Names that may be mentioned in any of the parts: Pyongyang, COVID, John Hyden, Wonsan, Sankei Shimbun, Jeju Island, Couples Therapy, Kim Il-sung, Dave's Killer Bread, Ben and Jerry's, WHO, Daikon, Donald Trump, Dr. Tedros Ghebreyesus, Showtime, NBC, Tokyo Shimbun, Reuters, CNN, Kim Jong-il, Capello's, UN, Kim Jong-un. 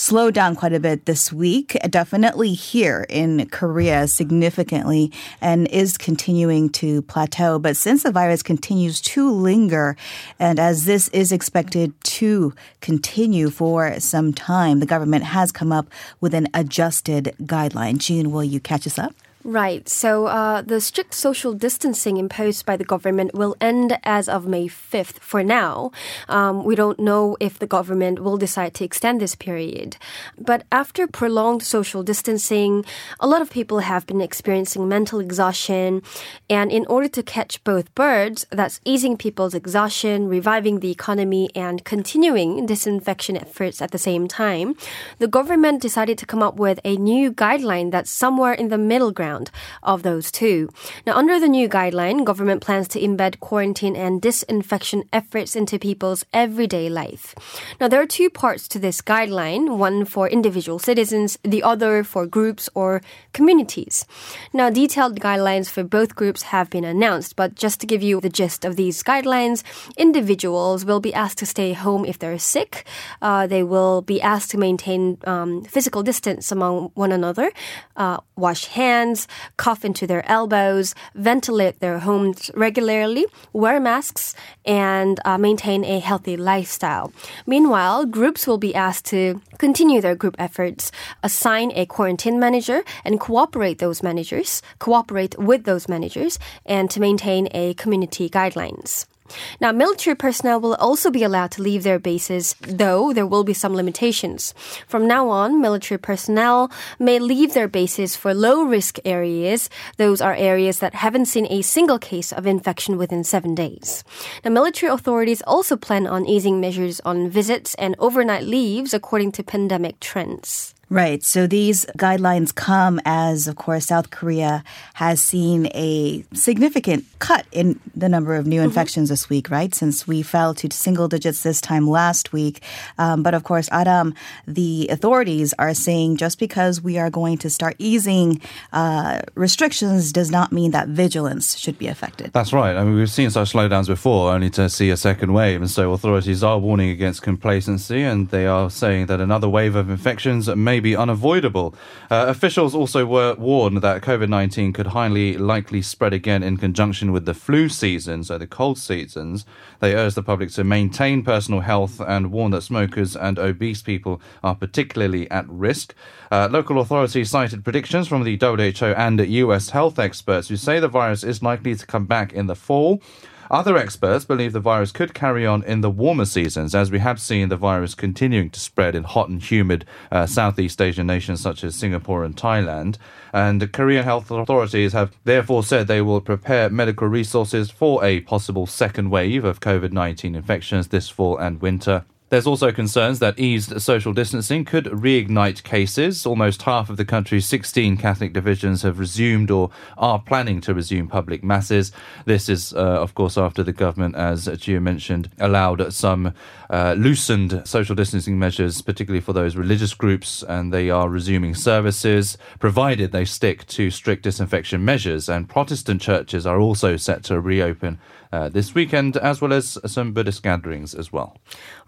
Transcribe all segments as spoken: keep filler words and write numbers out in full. slowed down quite a bit this week, definitely here in Korea significantly, and is continuing to plateau. But since the virus continues to linger, and as this is expected to continue for some time, the government has come up with an adjusted guideline. June, will you catch us up? Right. So uh, the strict social distancing imposed by the government will end as of May fifth for now. Um, we don't know if the government will decide to extend this period. But after prolonged social distancing, a lot of people have been experiencing mental exhaustion. And in order to catch both birds, that's easing people's exhaustion, reviving the economy, and continuing disinfection efforts at the same time, the government decided to come up with a new guideline that's somewhere in the middle ground of those two. Now, under the new guideline, government plans to embed quarantine and disinfection efforts into people's everyday life. Now, there are two parts to this guideline, one for individual citizens, the other for groups or communities. Now, detailed guidelines for both groups have been announced, but just to give you the gist of these guidelines, individuals will be asked to stay home if they're sick. Uh, they will be asked to maintain um, physical distance among one another, uh, wash hands, cough into their elbows, ventilate their homes regularly, wear masks, and uh, maintain a healthy lifestyle. Meanwhile, groups will be asked to continue their group efforts, assign a quarantine manager, and cooperate those managers, cooperate with those managers, and to maintain a community guidelines. Now, military personnel will also be allowed to leave their bases, though there will be some limitations. From now on, military personnel may leave their bases for low-risk areas. Those are areas that haven't seen a single case of infection within seven days. Now, military authorities also plan on easing measures on visits and overnight leaves according to pandemic trends. Right. So these guidelines come as, of course, South Korea has seen a significant cut in the number of new infections mm-hmm. this week, right? Since we fell to single digits this time last week. Um, but of course, Adam, the authorities are saying just because we are going to start easing uh, restrictions does not mean that vigilance should be affected. That's right. I mean, we've seen such slowdowns before, only to see a second wave. And so authorities are warning against complacency, and they are saying that another wave of infections may be unavoidable. Uh, officials also were warned that COVID nineteen could highly likely spread again in conjunction with the flu season, so the cold seasons. They urge the public to maintain personal health and warn that smokers and obese people are particularly at risk. Uh, local authorities cited predictions from the W H O and U S health experts who say the virus is likely to come back in the fall. Other experts believe the virus could carry on in the warmer seasons, as we have seen the virus continuing to spread in hot and humid uh, Southeast Asian nations such as Singapore and Thailand. And the Korean health authorities have therefore said they will prepare medical resources for a possible second wave of COVID nineteen infections this fall and winter. There's also concerns that eased social distancing could reignite cases. Almost half of the country's sixteen Catholic divisions have resumed or are planning to resume public masses. This is, uh, of course, after the government, as Gia mentioned, allowed some uh, loosened social distancing measures, particularly for those religious groups, and they are resuming services, provided they stick to strict disinfection measures. And Protestant churches are also set to reopen uh, this weekend, as well as some Buddhist gatherings as well.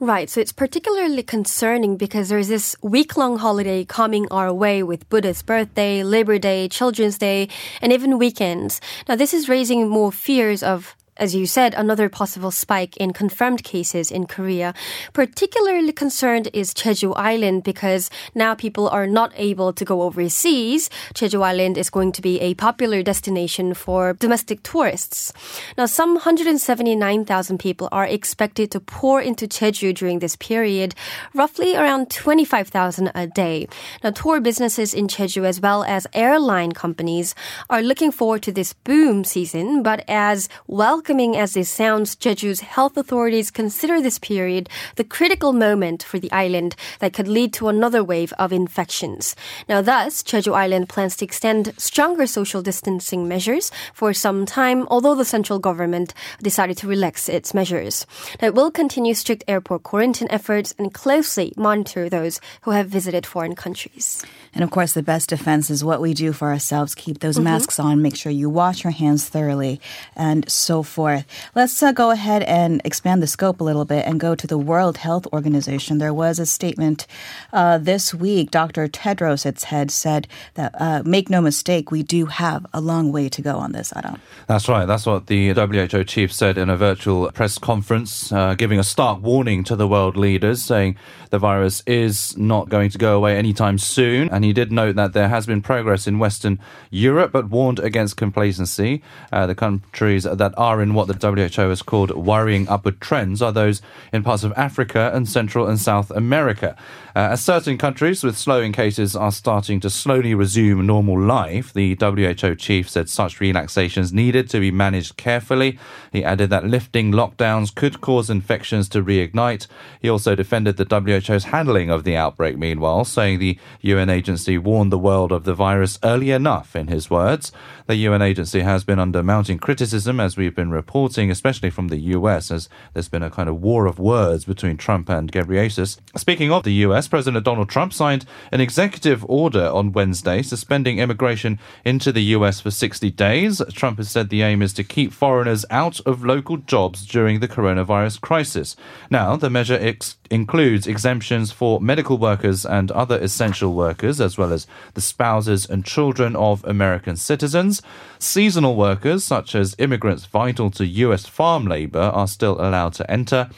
Right. So it's particularly concerning because there's this week-long holiday coming our way with Buddha's birthday, Labor Day, Children's Day, and even weekends. Now, this is raising more fears of, as you said, another possible spike in confirmed cases in Korea. Particularly concerned is Jeju Island because now people are not able to go overseas. Jeju Island is going to be a popular destination for domestic tourists. Now, some one hundred seventy-nine thousand people are expected to pour into Jeju during this period, roughly around twenty-five thousand a day. Now, tour businesses in Jeju as well as airline companies are looking forward to this boom season, but as well welcoming as this sounds, Jeju's health authorities consider this period the critical moment for the island that could lead to another wave of infections. Now, thus, Jeju Island plans to extend stronger social distancing measures for some time, although the central government decided to relax its measures. Now, it will continue strict airport quarantine efforts and closely monitor those who have visited foreign countries. And of course, the best defense is what we do for ourselves. Keep those mm-hmm. masks on, make sure you wash your hands thoroughly, and so forth. forth. Let's uh, go ahead and expand the scope a little bit and go to the World Health Organization. There was a statement uh, this week. Doctor Tedros, its head, said that, uh, make no mistake, we do have a long way to go on this, Adam. That's right. That's what the W H O chief said in a virtual press conference, uh, giving a stark warning to the world leaders, saying the virus is not going to go away anytime soon. And he did note that there has been progress in Western Europe, but warned against complacency. Uh, the countries that are in what the W H O has called worrying upward trends are those in parts of Africa and Central and South America. Uh, as certain countries with slowing cases are starting to slowly resume normal life, the W H O chief said such relaxations needed to be managed carefully. He added that lifting lockdowns could cause infections to reignite. He also defended the W H O's handling of the outbreak, meanwhile, saying the U N agency warned the world of the virus early enough, in his words. The U N agency has been under mounting criticism, as we've been reporting, especially from the U S, as there's been a kind of war of words between Trump and Ghebreyesus. Speaking of the U S, President Donald Trump signed an executive order on Wednesday suspending immigration into the U S for sixty days. Trump has said the aim is to keep foreigners out of local jobs during the coronavirus crisis. Now, the measure ex- includes exemptions for medical workers and other essential workers, as well as the spouses and children of American citizens. Seasonal workers, such as immigrants vital to U S farm labor, are still allowed to enter.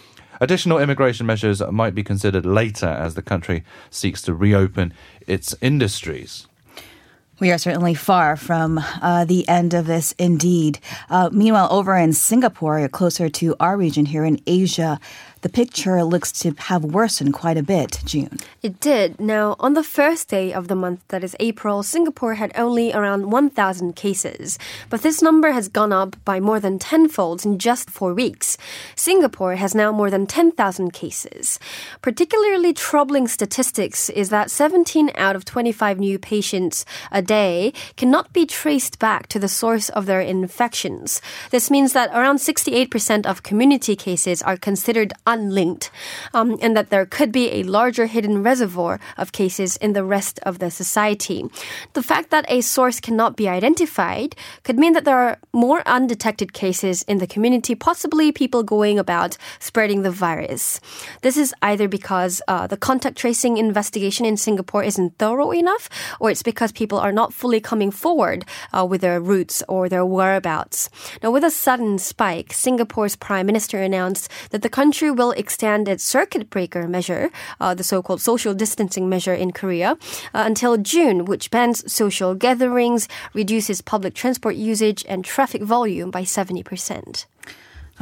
Additional immigration measures might be considered later as the country seeks to reopen its industries. We are certainly far from uh, the end of this, indeed. Uh, meanwhile, over in Singapore, closer to our region here in Asia, the picture looks to have worsened quite a bit, June. It did. Now, on the first day of the month, that is April, Singapore had only around one thousand cases. But this number has gone up by more than tenfold in just four weeks. Singapore has now more than ten thousand cases. Particularly troubling statistics is that seventeen out of twenty-five new patients a day cannot be traced back to the source of their infections. This means that around sixty-eight percent of community cases are considered unlinked, um, and that there could be a larger hidden reservoir of cases in the rest of the society. The fact that a source cannot be identified could mean that there are more undetected cases in the community, possibly people going about spreading the virus. This is either because uh, the contact tracing investigation in Singapore isn't thorough enough, or it's because people are not fully coming forward uh, with their routes or their whereabouts. Now, with a sudden spike, Singapore's Prime Minister announced that the country will extend its circuit breaker measure, uh, the so-called social distancing measure in Korea, uh, until June, which bans social gatherings, reduces public transport usage and traffic volume by seventy percent.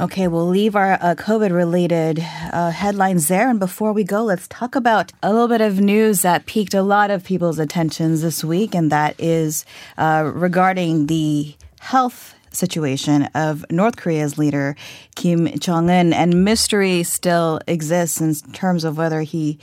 Okay, we'll leave our uh, COVID-related uh, headlines there. And before we go, let's talk about a little bit of news that piqued a lot of people's attentions this week, and that is uh, regarding the health situation of North Korea's leader Kim Jong-un, and mystery still exists in terms of whether he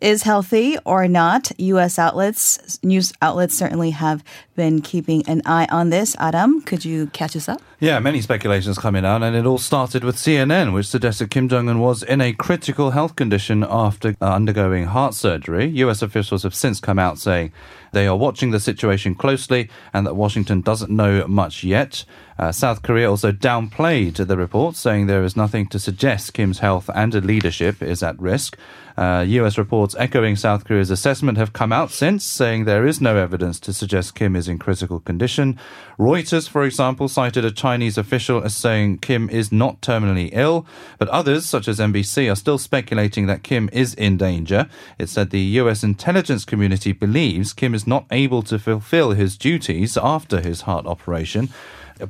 is healthy or not. U S outlets, news outlets certainly have been keeping an eye on this. Adam, could you catch us up? Yeah, many speculations coming out, and it all started with C N N, which suggested Kim Jong-un was in a critical health condition after uh, undergoing heart surgery. U S officials have since come out saying they are watching the situation closely and that Washington doesn't know much yet. Uh, South Korea also downplayed the report, saying there is nothing to suggest Kim's health and leadership is at risk. Uh, U S reports echoing South Korea's assessment have come out since, saying there is no evidence to suggest Kim is in critical condition. Reuters, for example, cited a Chinese official as saying Kim is not terminally ill, but others, such as N B C, are still speculating that Kim is in danger. It said the U S intelligence community believes Kim is not able to fulfill his duties after his heart operation.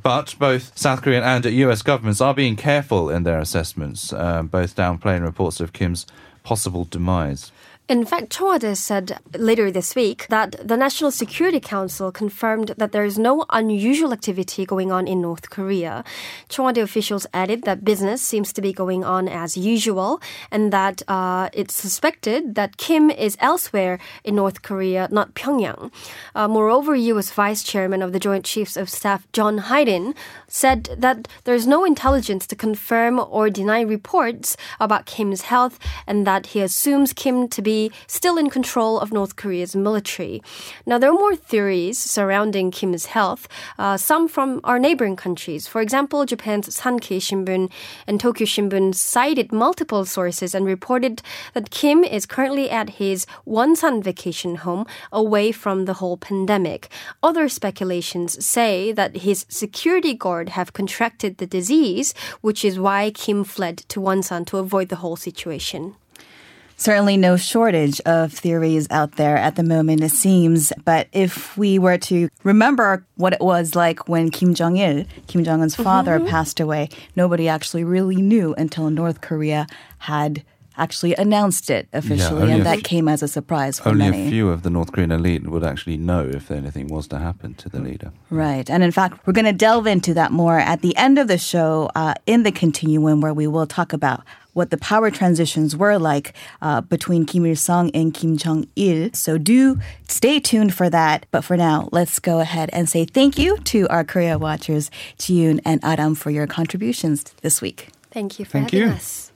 But both South Korean and U S governments are being careful in their assessments, um, both downplaying reports of Kim's possible demise. In fact, Chowade said later this week that the National Security Council confirmed that there is no unusual activity going on in North Korea. Chowade officials added that business seems to be going on as usual, and that uh, it's suspected that Kim is elsewhere in North Korea, not Pyongyang. Uh, moreover, U S Vice Chairman of the Joint Chiefs of Staff, John Hyden, said that there's no intelligence to confirm or deny reports about Kim's health, and that he assumes Kim to be be still in control of North Korea's military. Now, there are more theories surrounding Kim's health, uh, some from our neighboring countries. For example, Japan's Sankei Shimbun and Tokyo Shimbun cited multiple sources and reported that Kim is currently at his Wonsan vacation home, away from the whole pandemic. Other speculations say that his security guard have contracted the disease, which is why Kim fled to Wonsan to avoid the whole situation. Certainly no shortage of theories out there at the moment, it seems. But if we were to remember what it was like when Kim Jong-il, Kim Jong-un's father, mm-hmm. passed away, nobody actually really knew until North Korea had actually announced it officially, yeah, and that f- came as a surprise for only many. Only a few of the North Korean elite would actually know if anything was to happen to the leader. Right. And in fact, we're going to delve into that more at the end of the show uh, in the continuum, where we will talk about what the power transitions were like uh, between Kim Il-sung and Kim Jong-il. So do stay tuned for that. But for now, let's go ahead and say thank you to our Korea watchers, Ji-Yoon and Aram, for your contributions this week. Thank you for thank having you. us.